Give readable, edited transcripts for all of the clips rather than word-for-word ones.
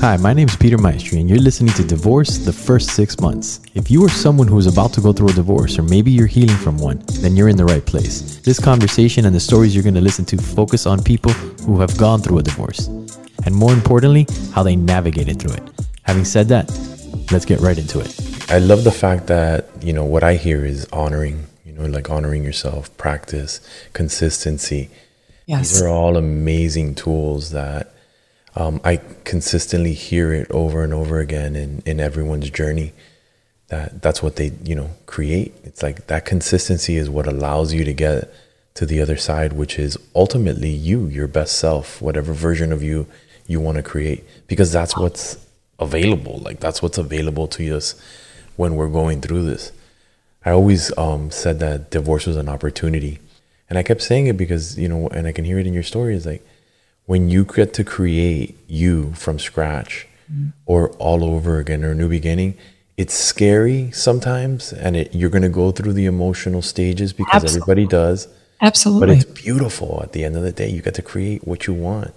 Hi, my name is Peter Maestri, and you're listening to Divorce the First 6 months. If you are someone who is about to go through a divorce, or maybe you're healing from one, then you're in the right place. This conversation and the stories you're going to listen to focus on people who have gone through a divorce, and more importantly, how they navigated through it. Having said that, let's get right into it. I love the fact that, what I hear is honoring, honoring yourself, practice, consistency. Yes. These are all amazing tools that I consistently hear it over and over again in everyone's journey. That's what they, create. It's like that consistency is what allows you to get to the other side, which is ultimately you, your best self, whatever version of you want to create, because that's what's available. Like that's what's available to us when we're going through this. I always said that divorce was an opportunity, and I kept saying it because, and I can hear it in your story, is like, when you get to create you from scratch or all over again or a new beginning, it's scary sometimes, and you're going to go through the emotional stages because everybody does. Absolutely. But it's beautiful at the end of the day. You get to create what you want,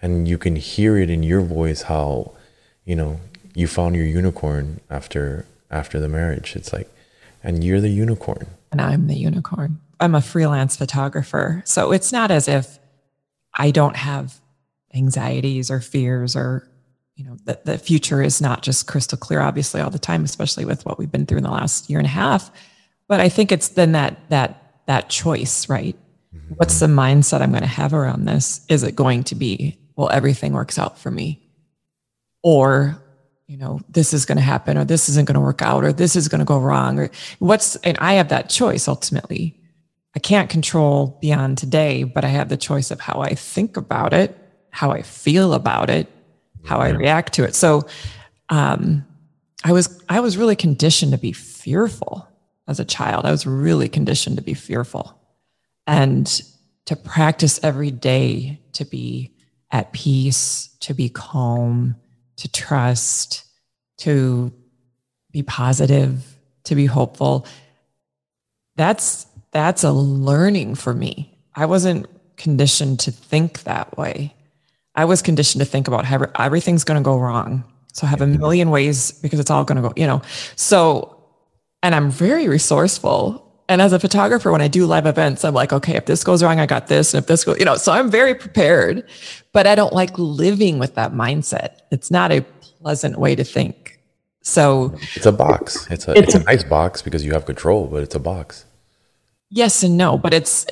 and you can hear it in your voice how, you found your unicorn after the marriage. It's like, and you're the unicorn. And I'm the unicorn. I'm a freelance photographer. So it's not as if I don't have anxieties or fears or, the future is not just crystal clear, obviously, all the time, especially with what we've been through in the last year and a half. But I think it's then that choice, right? Mm-hmm. What's the mindset I'm going to have around this? Is it going to be, well, everything works out for me, or, this is going to happen, or this isn't going to work out, or this is going to go wrong, or and I have that choice ultimately. I can't control beyond today, but I have the choice of how I think about it, how I feel about it, how I react to it. So, I was really conditioned to be fearful as a child. I was really conditioned to be fearful, and to practice every day to be at peace, to be calm, to trust, to be positive, to be hopeful. That's a learning for me. I wasn't conditioned to think that way. I was conditioned to think about how everything's going to go wrong. So I have a million ways because it's all going to go, So, and I'm very resourceful. And as a photographer, when I do live events, I'm like, okay, if this goes wrong, I got this. And if this goes, so I'm very prepared, but I don't like living with that mindset. It's not a pleasant way to think. So it's a box. It's a nice box because you have control, but it's a box. Yes and no, but it's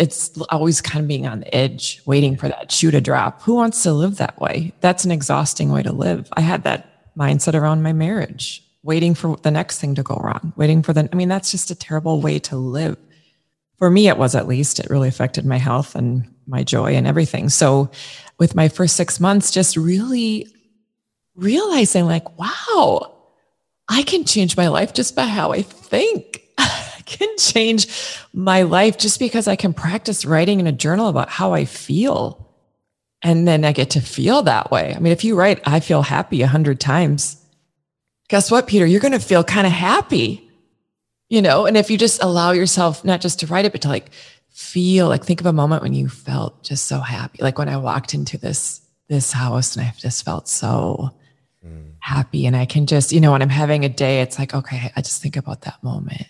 always kind of being on the edge, waiting for that shoe to drop. Who wants to live that way? That's an exhausting way to live. I had that mindset around my marriage, waiting for the next thing to go wrong, that's just a terrible way to live. For me, it was at least. It really affected my health and my joy and everything. So with my first 6 months, just really realizing like, wow, I can change my life just by how I think. Can change my life just because I can practice writing in a journal about how I feel. And then I get to feel that way. I mean, if you write, I feel happy 100 times, guess what, Peter, you're going to feel kind of happy, and if you just allow yourself not just to write it, but to think of a moment when you felt just so happy. Like when I walked into this house and I just felt so happy, and I can just, when I'm having a day, it's like, okay, I just think about that moment.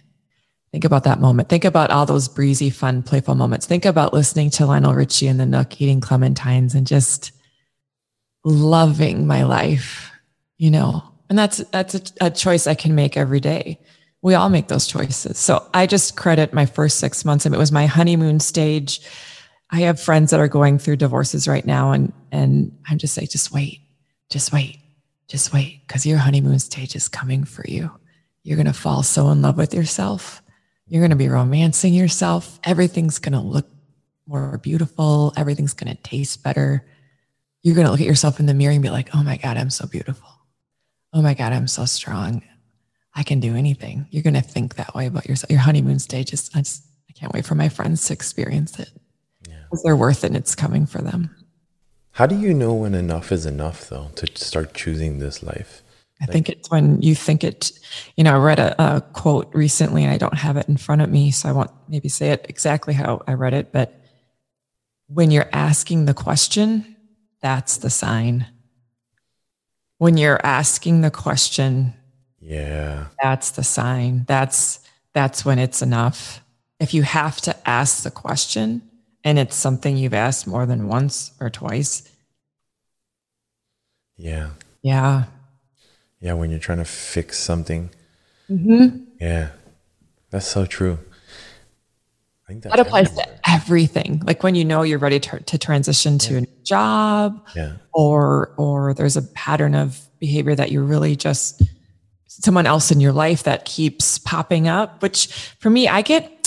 Think about that moment. Think about all those breezy, fun, playful moments. Think about listening to Lionel Richie in the Nook, eating clementines, and just loving my life, And that's a choice I can make every day. We all make those choices. So I just credit my first 6 months. I mean, it was my honeymoon stage. I have friends that are going through divorces right now, and I'm just like, just wait, because your honeymoon stage is coming for you. You're going to fall so in love with yourself. You're going to be romancing yourself. Everything's going to look more beautiful. Everything's going to taste better. You're going to look at yourself in the mirror and be like, oh my God, I'm so beautiful. Oh my God, I'm so strong. I can do anything. You're going to think that way about yourself. Your honeymoon stage is, I can't wait for my friends to experience it. Because they're worth it and it's coming for them. How do you know when enough is enough, though, to start choosing this life? I think it's when you think it, I read a quote recently, and I don't have it in front of me, so I won't maybe say it exactly how I read it, but when you're asking the question, that's the sign. when you're asking the question, that's the sign. That's when it's enough. If you have to ask the question and it's something you've asked more than once or twice. Yeah. When you're trying to fix something. Mm-hmm. Yeah. That's so true. I think that applies to everything. Like when you know you're ready to transition to a new job, or there's a pattern of behavior that you really just, someone else in your life that keeps popping up, which for me, I get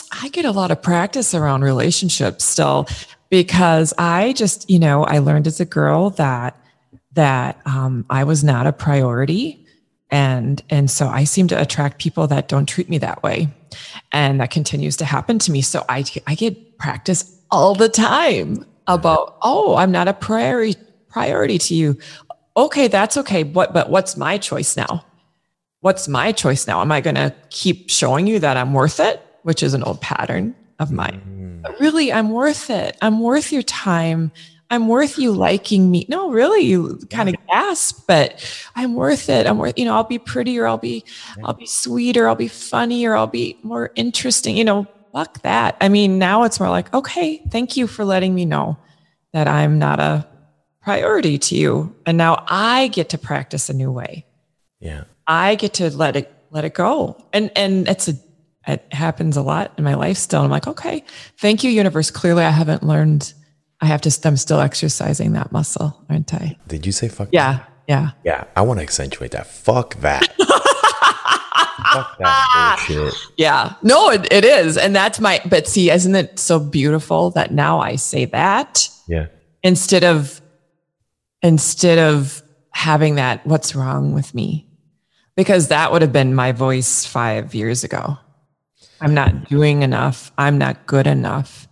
a lot of practice around relationships still, because I just, I learned as a girl that I was not a priority. And so I seem to attract people that don't treat me that way. And that continues to happen to me. So I get practice all the time about, I'm not a priority to you. Okay, that's okay. But what's my choice now? Am I going to keep showing you that I'm worth it? Which is an old pattern of mine. Mm-hmm. But really, I'm worth it. I'm worth your time. I'm worth you liking me. No, really, you kind of gasp, but I'm worth it. I'm worth, I'll be prettier. I'll be sweeter. I'll be funnier. I'll be more interesting. Fuck that. I mean, now it's more like, okay, thank you for letting me know that I'm not a priority to you. And now I get to practice a new way. Yeah. I get to let it go. And it happens a lot in my life still. I'm like, okay, thank you, universe. Clearly I haven't learned. I'm still exercising that muscle, aren't I? Did you say fuck that? Yeah. Yeah. I want to accentuate that. Fuck that. Fuck that bullshit. Yeah. No, it is. And but see, isn't it so beautiful that now I say that? Yeah. Instead of having that, what's wrong with me? Because that would have been my voice 5 years ago. I'm not doing enough. I'm not good enough.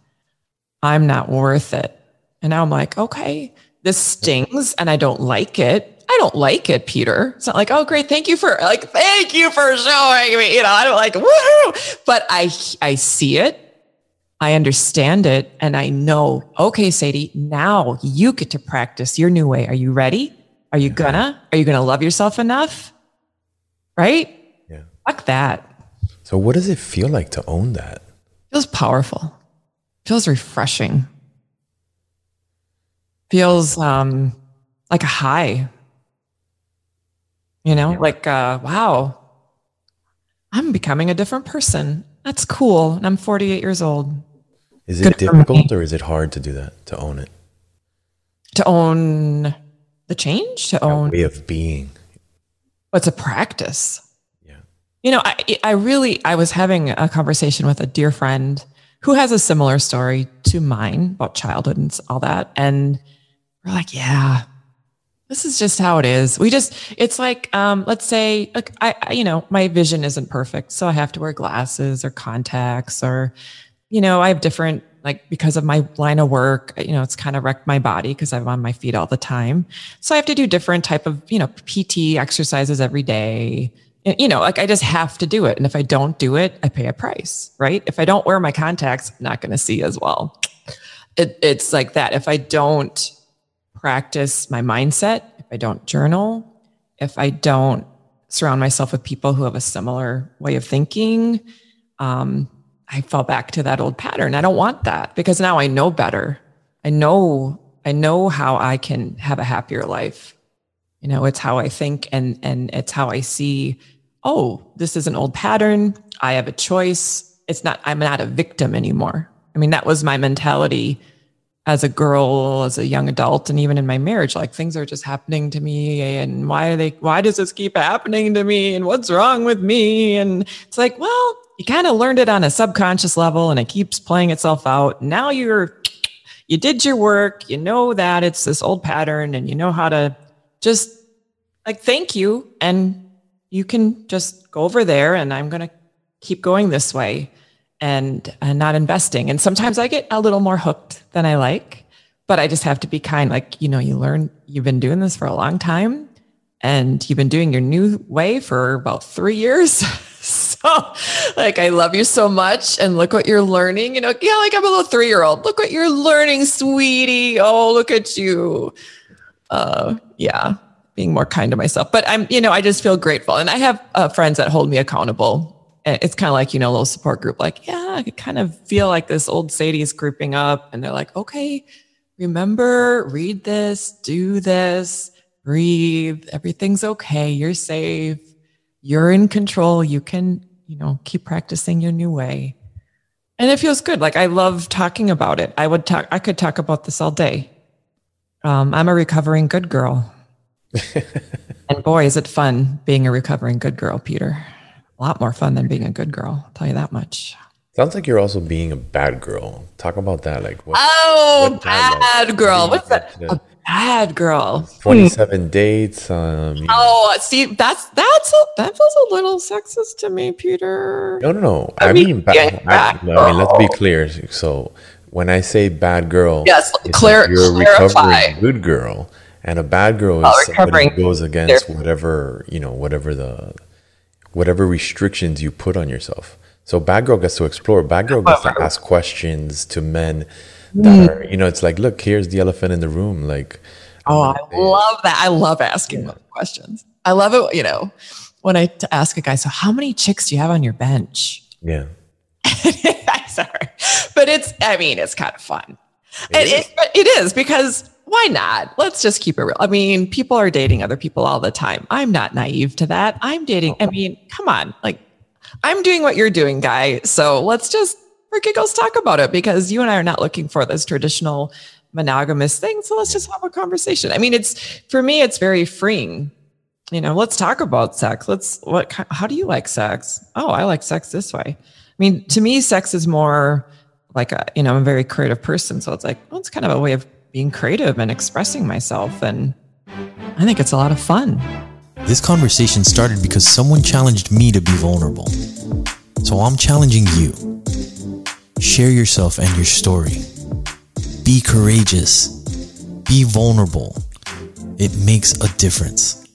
I'm not worth it. And now I'm like, okay, this stings and I don't like it. I don't like it, Peter. It's not like, oh, great. Thank you for showing me. I don't like it. Woohoo. But I see it. I understand it. And I know, okay, Sadie, now you get to practice your new way. Are you ready? Are you going to love yourself enough? Right? Yeah. Fuck that. So what does it feel like to own that? It feels powerful. Feels refreshing. Feels like a high. Wow, I'm becoming a different person. That's cool. And I'm 48 years old. Is it difficult or is it hard to do that? To own it? To own the change? To own way of being. It's a practice. Yeah. I was having a conversation with a dear friend who has a similar story to mine about childhood and all that. And we're like, this is just how it is. It's like, let's say, like, my vision isn't perfect. So I have to wear glasses or contacts or, I have different, like because of my line of work, it's kind of wrecked my body because I'm on my feet all the time. So I have to do different type of, PT exercises every day. I just have to do it. And if I don't do it, I pay a price, right? If I don't wear my contacts, I'm not going to see as well. It's like that. If I don't practice my mindset, if I don't journal, if I don't surround myself with people who have a similar way of thinking, I fall back to that old pattern. I don't want that because now I know better. I know how I can have a happier life. It's how I think and it's how I see, this is an old pattern. I have a choice. I'm not a victim anymore. I mean, that was my mentality as a girl, as a young adult, and even in my marriage, like things are just happening to me. And why does this keep happening to me? And what's wrong with me? And it's like, well, you kind of learned it on a subconscious level and it keeps playing itself out. Now you did your work, that it's this old pattern and you know how to just like, thank you. And you can just go over there and I'm going to keep going this way and not investing. And sometimes I get a little more hooked than I like, but I just have to be kind. Like, you learn, you've been doing this for a long time and you've been doing your new way for about 3 years. So like, I love you so much. And look what you're learning, like I'm a little 3-year-old. Look what you're learning, sweetie. Oh, look at you. Yeah, being more kind to myself. But I'm, you know, I just feel grateful. And I have friends that hold me accountable. And it's kind of like, you know, a little support group, like, yeah, I kind of feel like this old Sadie is creeping up. And they're like, okay, remember, read this, do this, breathe. Everything's okay. You're safe. You're in control. You can, you know, keep practicing your new way. And it feels good. Like, I love talking about it. I could talk about this all day. I'm a recovering good girl. And boy, is it fun being a recovering good girl, Peter. A lot more fun than being a good girl, I'll tell you that much. Sounds like you're also being a bad girl. Talk about that. Like, what bad girl. What's that? A bad girl. 27 dates. See, that feels a little sexist to me, Peter. No. I mean, bad girl. I mean, let's be clear. So when I say bad girl, yes, you're recovering good girl. And a bad girl is somebody who goes against whatever restrictions you put on yourself. So bad girl gets to explore. Bad girl gets to ask questions to men that are, you know, it's like, look, here's the elephant in the room. Like, I love that. I love asking questions. I love it. You know, when I ask a guy, so how many chicks do you have on your bench? Yeah. I'm sorry, but it's kind of fun. It is because why not? Let's just keep it real. I mean, people are dating other people all the time. I'm not naive to that. I'm dating. I mean, come on. Like, I'm doing what you're doing, guy. So let's just, for giggles, talk about it, because you and I are not looking for this traditional monogamous thing. So let's just have a conversation. I mean, for me, it's very freeing. You know, let's talk about sex. How do you like sex? Oh, I like sex this way. I mean, to me, sex is more like I'm a very creative person. So it's like, well, it's kind of a way of being creative and expressing myself. And I think it's a lot of fun. This conversation started because someone challenged me to be vulnerable. So I'm challenging you. Share yourself and your story. Be courageous. Be vulnerable. It makes a difference.